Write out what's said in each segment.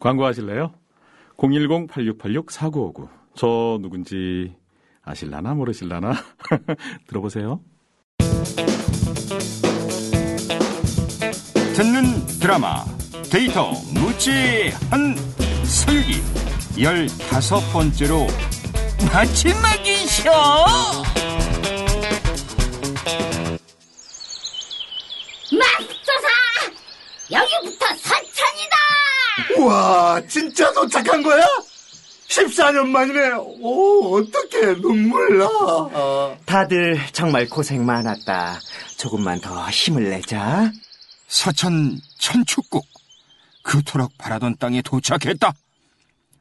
광고하실래요? 010-8686-4959. 저 누군지 아실라나 모르실라나? 들어보세요. 듣는 드라마 데이터 무지한 서유기 15번째로 마지막이셔. 맙소사, 여기부터 서천이다. 와, 진짜 도착한 거야? 14년 만이네. 오, 어떡해, 눈물 나. 다들 정말 고생 많았다. 조금만 더 힘을 내자. 서천 천축국, 그토록 바라던 땅에 도착했다.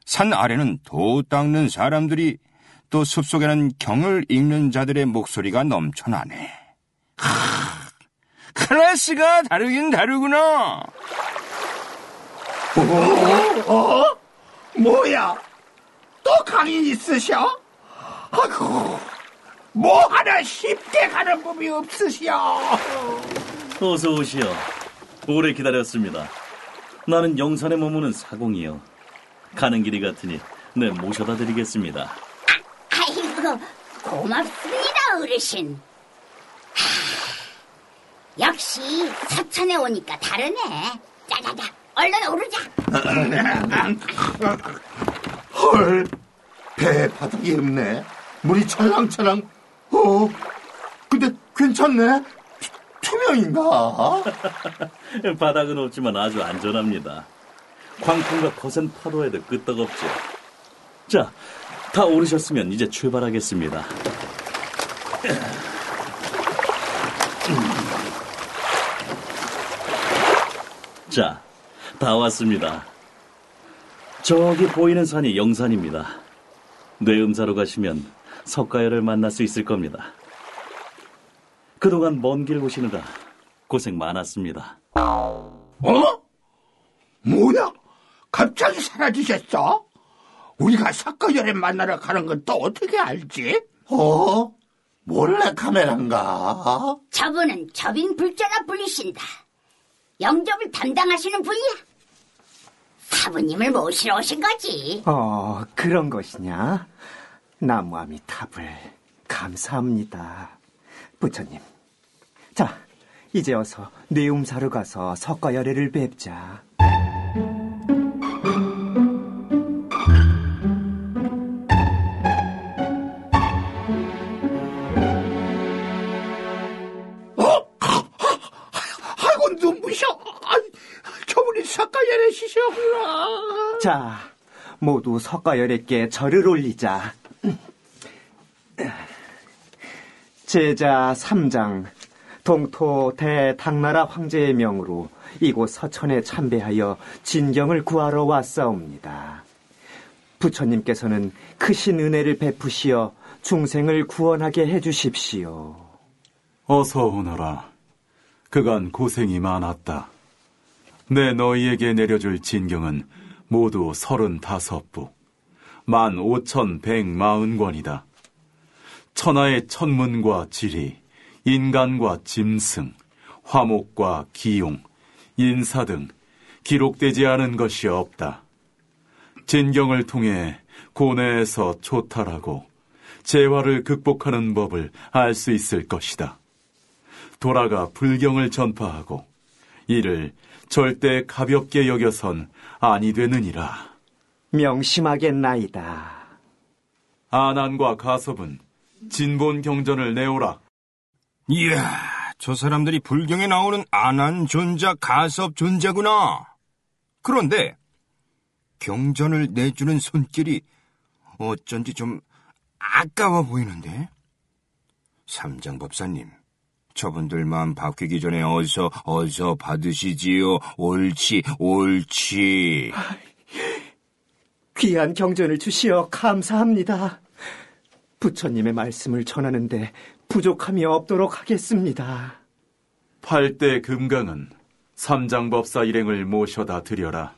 산 아래는 도 닦는 사람들이, 또 숲속에는 경을 읽는 자들의 목소리가 넘쳐나네. 클래스가 다르긴 다르구나. 뭐야? 또 강인 있으셔? 아이고, 뭐 하나 쉽게 가는 법이 없으시오. 어서 오시오. 오래 기다렸습니다. 나는 영산에 머무는 사공이요. 가는 길이 같으니 네 모셔다 드리겠습니다. 아이고, 고맙습니다, 어르신. 역시 서천에 오니까 다르네. 자자자, 얼른 오르자. 헐, 배에 바닥이 없네. 물이 찰랑찰랑. 근데 괜찮네. 투명인가? 바닥은 없지만 아주 안전합니다. 광풍과 거센 파도에도 끄떡없죠. 자, 다 오르셨으면 이제 출발하겠습니다. 자, 다 왔습니다. 저기 보이는 산이 영산입니다. 뇌음사로 가시면 석가여를 만날 수 있을 겁니다. 그동안 먼 길 오시느라 고생 많았습니다. 뭐야? 갑자기 사라지셨어? 우리가 석가여래 만나러 가는 건 또 어떻게 알지? 몰래 카메라인가? 저분은 저빈불조라 불리신다. 영접을 담당하시는 분이야. 사부님을 모시러 오신 거지. 그런 것이냐? 나무아미타불, 감사합니다. 부처님, 자, 이제 어서 뇌음사로 가서 석가여래를 뵙자. 아이고, 눈부셔. 저분이 석가여래시시구나. 자, 모두 석가여래께 절을 올리자. 제자 3장, 동토 대당나라 황제의 명으로 이곳 서천에 참배하여 진경을 구하러 왔사옵니다. 부처님께서는 크신 은혜를 베푸시어 중생을 구원하게 해주십시오. 어서 오너라. 그간 고생이 많았다. 내 너희에게 내려줄 진경은 모두 35부, 15,140권이다. 천하의 천문과 지리, 인간과 짐승, 화목과 기용, 인사 등 기록되지 않은 것이 없다. 진경을 통해 고뇌에서 초탈하고 재화를 극복하는 법을 알 수 있을 것이다. 돌아가 불경을 전파하고 이를 절대 가볍게 여겨선 아니 되느니라. 명심하겠나이다. 아난과 가섭은 진본 경전을 내오라. 이야, 저 사람들이 불경에 나오는 아난 존자, 가섭 존자구나. 그런데 경전을 내주는 손길이 어쩐지 좀 아까워 보이는데. 삼장법사님, 저분들 마음 바뀌기 전에 어서 받으시지요. 옳지. 귀한 경전을 주시어 감사합니다. 부처님의 말씀을 전하는데 부족함이 없도록 하겠습니다. 8대 금강은 삼장법사 일행을 모셔다 드려라.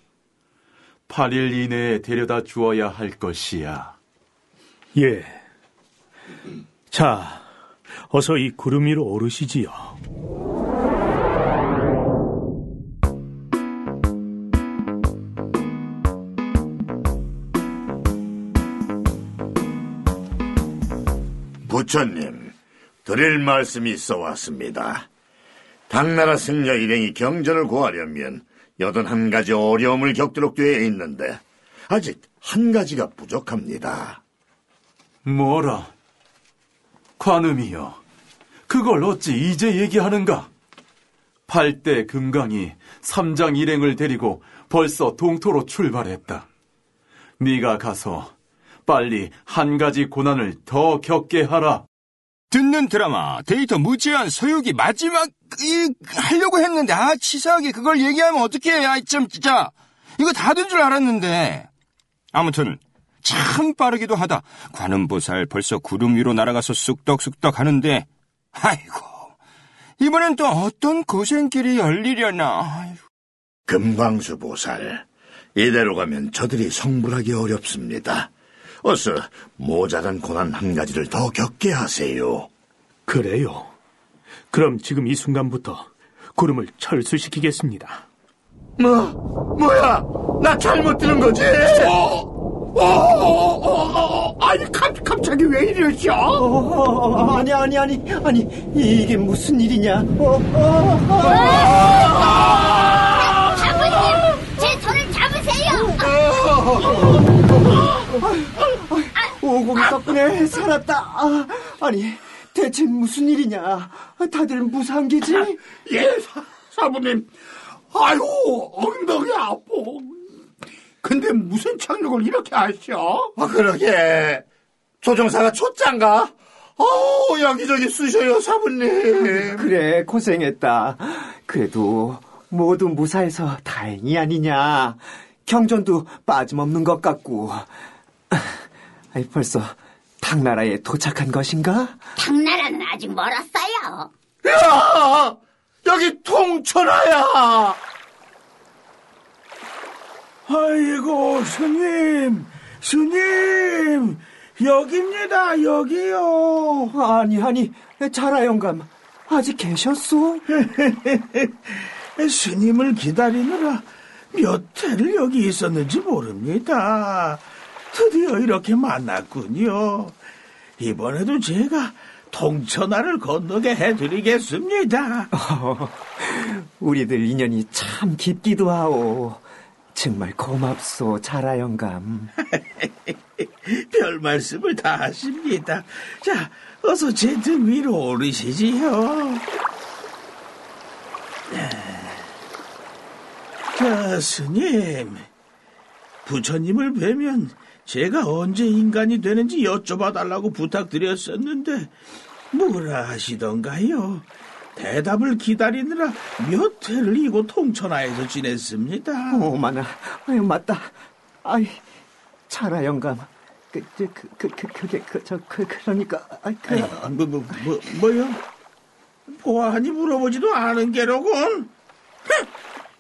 8일 이내에 데려다 주어야 할 것이야. 예. 자, 어서 이 구름 위로 오르시지요. 부처님, 드릴 말씀이 있어 왔습니다. 당나라 승려 일행이 경전을 구하려면 81가지 어려움을 겪도록 되어 있는데 아직 한 가지가 부족합니다. 뭐라? 관음이여, 그걸 어찌 이제 얘기하는가? 8대 금강이 3장 일행을 데리고 벌써 동토로 출발했다. 네가 가서 빨리 한 가지 고난을 더 겪게 하라. 듣는 드라마 데이터 무제한 서유기 마지막 하려고 했는데 치사하게 그걸 얘기하면 어떡해. 참 진짜 이거 다 된 줄 알았는데. 아무튼 참 빠르기도 하다. 관음보살 벌써 구름 위로 날아가서 쑥덕쑥덕 하는데 아이고, 이번엔 또 어떤 고생길이 열리려나. 아이고. 금강수보살, 이대로 가면 저들이 성불하기 어렵습니다. 어서 모자란 고난 한 가지를 더 겪게 하세요. 그래요. 그럼 지금 이 순간부터 구름을 철수시키겠습니다. 뭐야? 나 잘못 들은 거지? 아니, 갑자기 왜 이러셔? 아니, 이게 무슨 일이냐? 아버님, 제 손을 잡으세요! 오공이 덕분에 살았다. 아니, 대체 무슨 일이냐? 다들 무사한 게지? 예, 사부님. 아유, 엉덩이 아파. 근데 무슨 착륙을 이렇게 하셔? 그러게. 조종사가 초짜인가? 여기저기 쑤셔요, 사부님. 그래, 고생했다. 그래도 모두 무사해서 다행이 아니냐. 경전도 빠짐없는 것 같고. 벌써 당나라에 도착한 것인가? 당나라는 아직 멀었어요. 야! 여기 통천하야! 아이고, 스님, 여기입니다, 여기요. 아니, 자라 영감, 아직 계셨소? 스님을 기다리느라 몇 해를 여기 있었는지 모릅니다. 드디어 이렇게 만났군요. 이번에도 제가 통천하를 건너게 해드리겠습니다. 우리들 인연이 참 깊기도 하오. 정말 고맙소, 자라 영감. 별 말씀을 다 하십니다. 자, 어서 제 등 위로 오르시지요. 자, 스님, 부처님을 뵈면 제가 언제 인간이 되는지 여쭤봐달라고 부탁드렸었는데 뭐라 하시던가요? 대답을 기다리느라 몇 해를 이곳 통천하에서 지냈습니다. 오마나, 아유 맞다. 아이, 자라 영감. 그러니까. 뭐요? 보아하니 물어보지도 않은 게로군.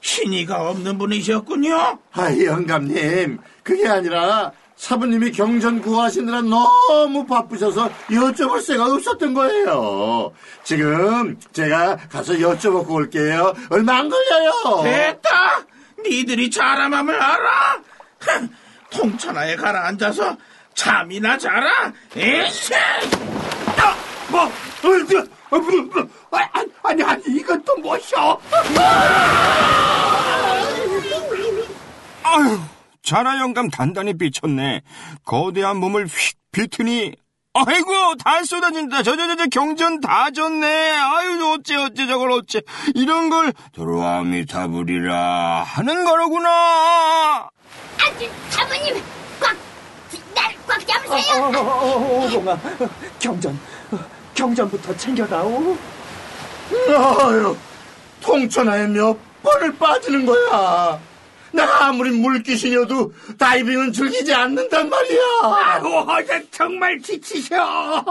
신의가 없는 분이셨군요. 아이, 영감님, 그게 아니라 사부님이 경전 구하시느라 너무 바쁘셔서 여쭤볼 새가 없었던 거예요. 지금 제가 가서 여쭤보고 올게요. 얼마 안 걸려요. 됐다! 니들이 자라맘을 알아? 통천하에 가라앉아서 잠이나 자라? 에이씨! 아니, 이건 또 뭐셔? 아유! 자라 영감 단단히 삐쳤네. 거대한 몸을 휙 비트니 아이고, 다 쏟아진다. 저 경전 다 졌네. 아유, 어째 저걸 어째. 이런 걸 나무아미타불이라 하는 거로구나. 아주 사부님, 날 꽉 잡으세요. 오공아, 경전부터 챙겨다오. 아유, 통천하에 몇 번을 빠지는 거야. 내가 아무리 물귀신이어도 다이빙은 즐기지 않는단 말이야. 어제 정말 지치셔.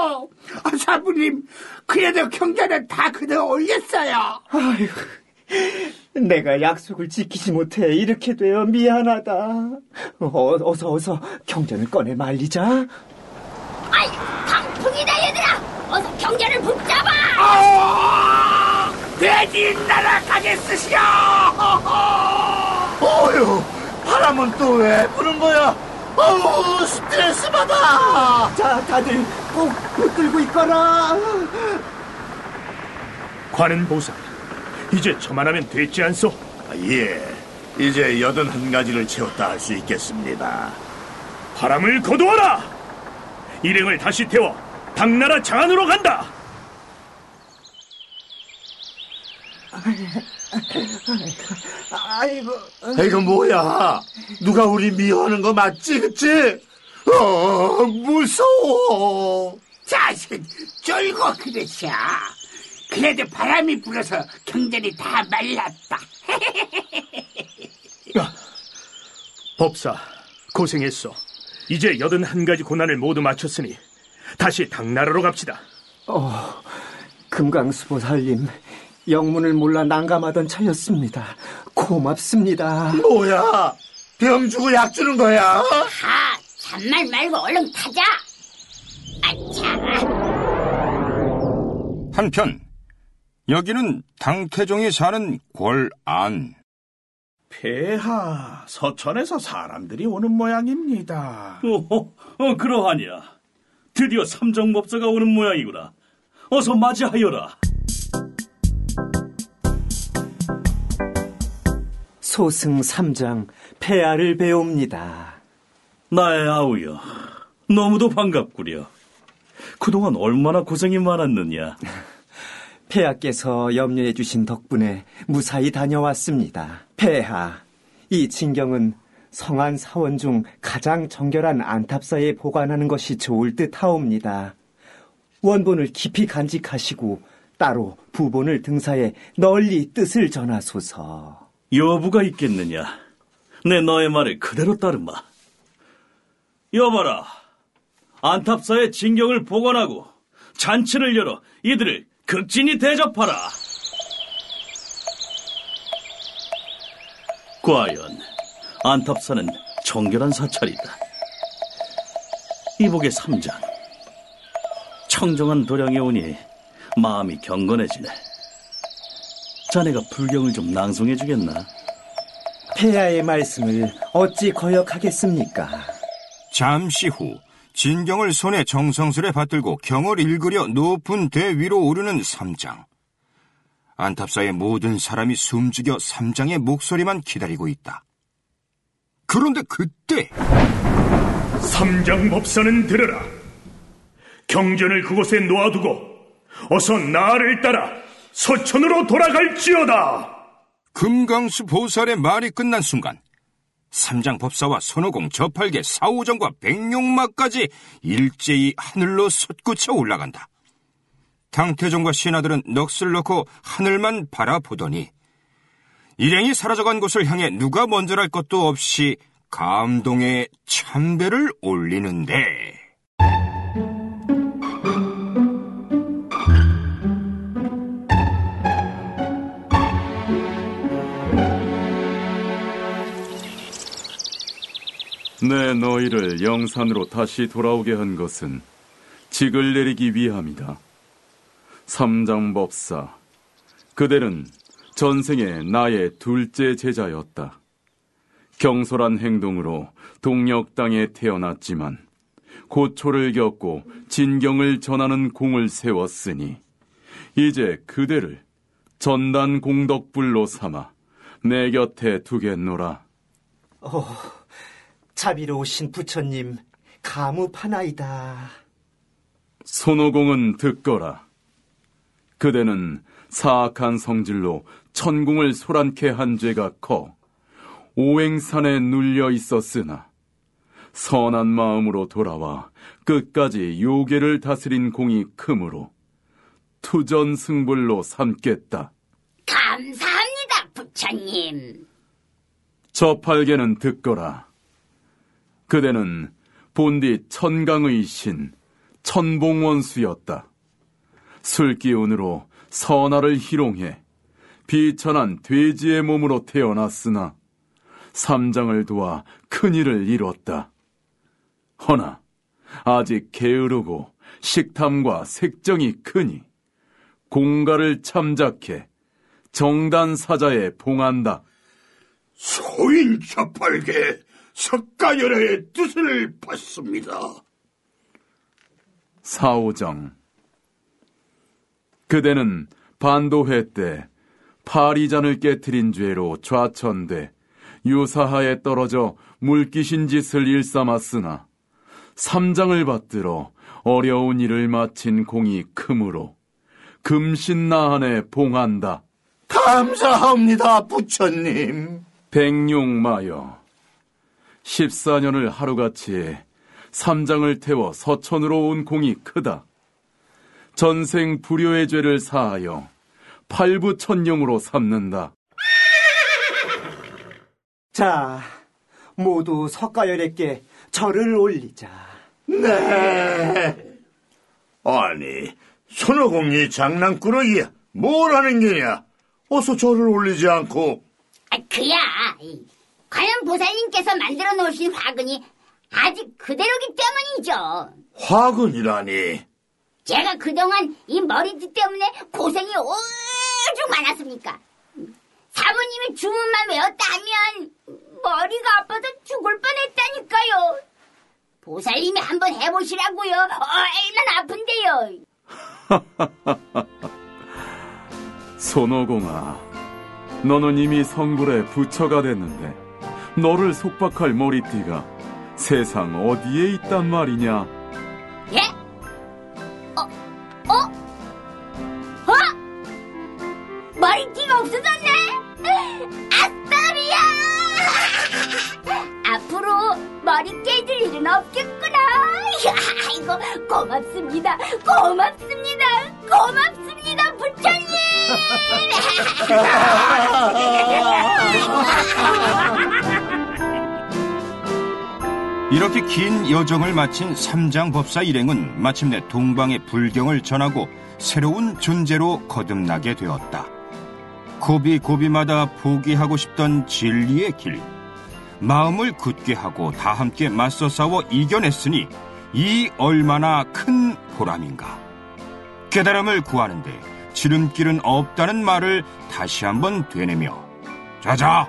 사부님, 그래도 경전은 다 그대로 올렸어요. 아휴, 내가 약속을 지키지 못해 이렇게 되어 미안하다. 어서 경전을 꺼내 말리자. 아이, 강풍이다 얘들아. 어서 경전을 붙잡아. 돼지 날아가게 쓰시오. 어휴, 바람은 또 왜 부는 거야? 스트레스 받아. 자, 다들 꼭 붙들고 있거라. 관음보살, 이제 저만 하면 됐지 않소? 예, 이제 81가지를 채웠다 할 수 있겠습니다. 바람을 거두어라! 일행을 다시 태워 당나라 장안으로 간다! 아이고, 뭐야? 누가 우리 미워하는 거 맞지, 그치? 무서워. 자식, 쫄고 그러셔. 그래도 바람이 불어서 경전이 다 말랐다. 법사, 고생했어. 이제 81가지 고난을 모두 마쳤으니 다시 당나라로 갑시다. 금강수보살님, 영문을 몰라 난감하던 차였습니다. 고맙습니다. 뭐야? 병 주고 약 주는 거야? 아, 잔말 말고 얼른 타자. 아차. 한편 여기는 당태종이 사는 궐안. 폐하, 서천에서 사람들이 오는 모양입니다. 그러하니라. 드디어 삼정법사가 오는 모양이구나. 어서 맞이하여라. 소승 3장 폐하를 배웁니다. 나의 아우여, 너무도 반갑구려. 그동안 얼마나 고생이 많았느냐. 폐하께서 염려해 주신 덕분에 무사히 다녀왔습니다. 폐하, 이 진경은 성안 사원 중 가장 정결한 안탑사에 보관하는 것이 좋을 듯 하옵니다. 원본을 깊이 간직하시고 따로 부본을 등사해 널리 뜻을 전하소서. 여부가 있겠느냐? 내 너의 말을 그대로 따르마. 여봐라, 안탑사에 진경을 보관하고 잔치를 열어 이들을 극진히 대접하라. 과연 안탑사는 정결한 사찰이다. 이복의 3장. 청정한 도량에 오니 마음이 경건해지네. 자네가 불경을 좀 낭송해 주겠나? 폐하의 말씀을 어찌 거역하겠습니까? 잠시 후 진경을 손에 정성스레 받들고 경을 읽으려 높은 대 위로 오르는 3장. 안탑사의 모든 사람이 숨죽여 3장의 목소리만 기다리고 있다. 그런데 그때! 3장 법사는 들으라. 경전을 그곳에 놓아두고 어서 나를 따라 서천으로 돌아갈지어다. 금강수 보살의 말이 끝난 순간 3장 법사와 선호공, 저팔계, 사호정과 백룡마까지 일제히 하늘로 솟구쳐 올라간다. 당태종과 신하들은 넋을 놓고 하늘만 바라보더니 일행이 사라져간 곳을 향해 누가 먼저랄 것도 없이 감동의 참배를 올리는데, 내 너희를 영산으로 다시 돌아오게 한 것은 직을 내리기 위함이다. 삼장법사, 그대는 전생에 나의 둘째 제자였다. 경솔한 행동으로 동녘 땅에 태어났지만 고초를 겪고 진경을 전하는 공을 세웠으니 이제 그대를 전단 공덕불로 삼아 내 곁에 두겠노라. 자비로우신 부처님, 감우파나이다. 손오공은 듣거라. 그대는 사악한 성질로 천궁을 소란케 한 죄가 커 오행산에 눌려 있었으나 선한 마음으로 돌아와 끝까지 요괴를 다스린 공이 크므로 투전승불로 삼겠다. 감사합니다, 부처님. 저팔계는 듣거라. 그대는 본디 천강의 신 천봉원수였다. 술기운으로 선화를 희롱해 비천한 돼지의 몸으로 태어났으나 삼장을 도와 큰일을 이뤘다. 허나 아직 게으르고 식탐과 색정이 크니 공가를 참작해 정단사자에 봉한다. 소인 저팔계 석가여래의 뜻을 받습니다. 사호정. 그대는 반도회 때 파리잔을 깨트린 죄로 좌천돼 유사하에 떨어져 물귀신 짓을 일삼았으나 삼장을 받들어 어려운 일을 마친 공이 크므로 금신나한에 봉한다. 감사합니다, 부처님. 백룡마여, 14년을 하루같이 삼장을 태워 서천으로 온 공이 크다. 전생 불효의 죄를 사하여 팔부천령으로 삼는다. 자, 모두 석가여래께 절을 올리자. 네. 아니, 손오공이 장난꾸러기야. 뭘 하는 게냐? 어서 절을 올리지 않고. 아, 그야. 관음보살님께서 만들어 놓으신 화근이 아직 그대로기 때문이죠. 화근이라니. 제가 그동안 이 머리띠 때문에 고생이 오죽 많았습니까? 사모님이 주문만 외웠다면 머리가 아파서 죽을 뻔했다니까요. 보살님이 한번 해보시라고요. 얼마나 아픈데요. 손오공아, 너는 이미 성불의 부처가 됐는데 너를 속박할 머리띠가 세상 어디에 있단 말이냐? 예? 머리띠가 없어졌네? 아싸리야! 앞으로 머리 깨질 일은 없겠구나. 아이고, 고맙습니다. 고맙습니다. 고맙습니다, 부처님! 이렇게 긴 여정을 마친 삼장법사 일행은 마침내 동방의 불경을 전하고 새로운 존재로 거듭나게 되었다. 고비고비마다 포기하고 싶던 진리의 길, 마음을 굳게 하고 다 함께 맞서 싸워 이겨냈으니 이 얼마나 큰 보람인가. 깨달음을 구하는데 지름길은 없다는 말을 다시 한번 되뇌며, 자자,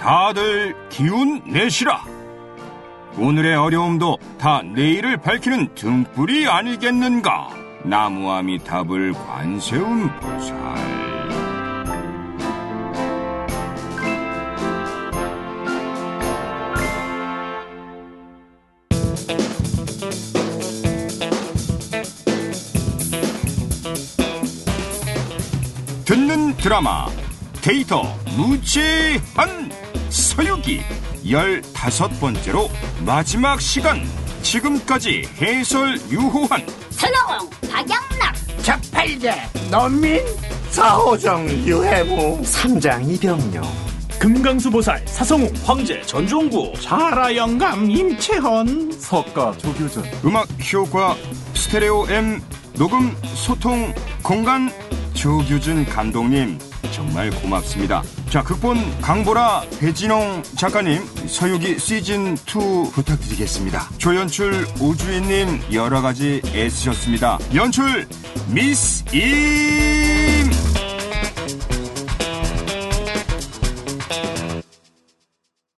다들 기운 내시라. 오늘의 어려움도 다 내일을 밝히는 등불이 아니겠는가. 나무아미타불 관세음 보살. 듣는 드라마 데이터 무제한 서유기 15번째로 마지막 시간. 지금까지 해설 유호한, 선호원, 박영락, 자팔계 넘민, 사호정, 유해모, 삼장 이병룡, 금강수보살, 사성우, 황제, 전종구, 사라 영감, 임채헌, 석가 조규준. 음악 효과 스테레오 M, 녹음 소통 공간 조규준 감독님, 정말 고맙습니다. 자, 극본 강보라, 배진홍 작가님, 서유기 시즌2 부탁드리겠습니다. 조연출 오주인님, 여러가지 애쓰셨습니다. 연출 미스 이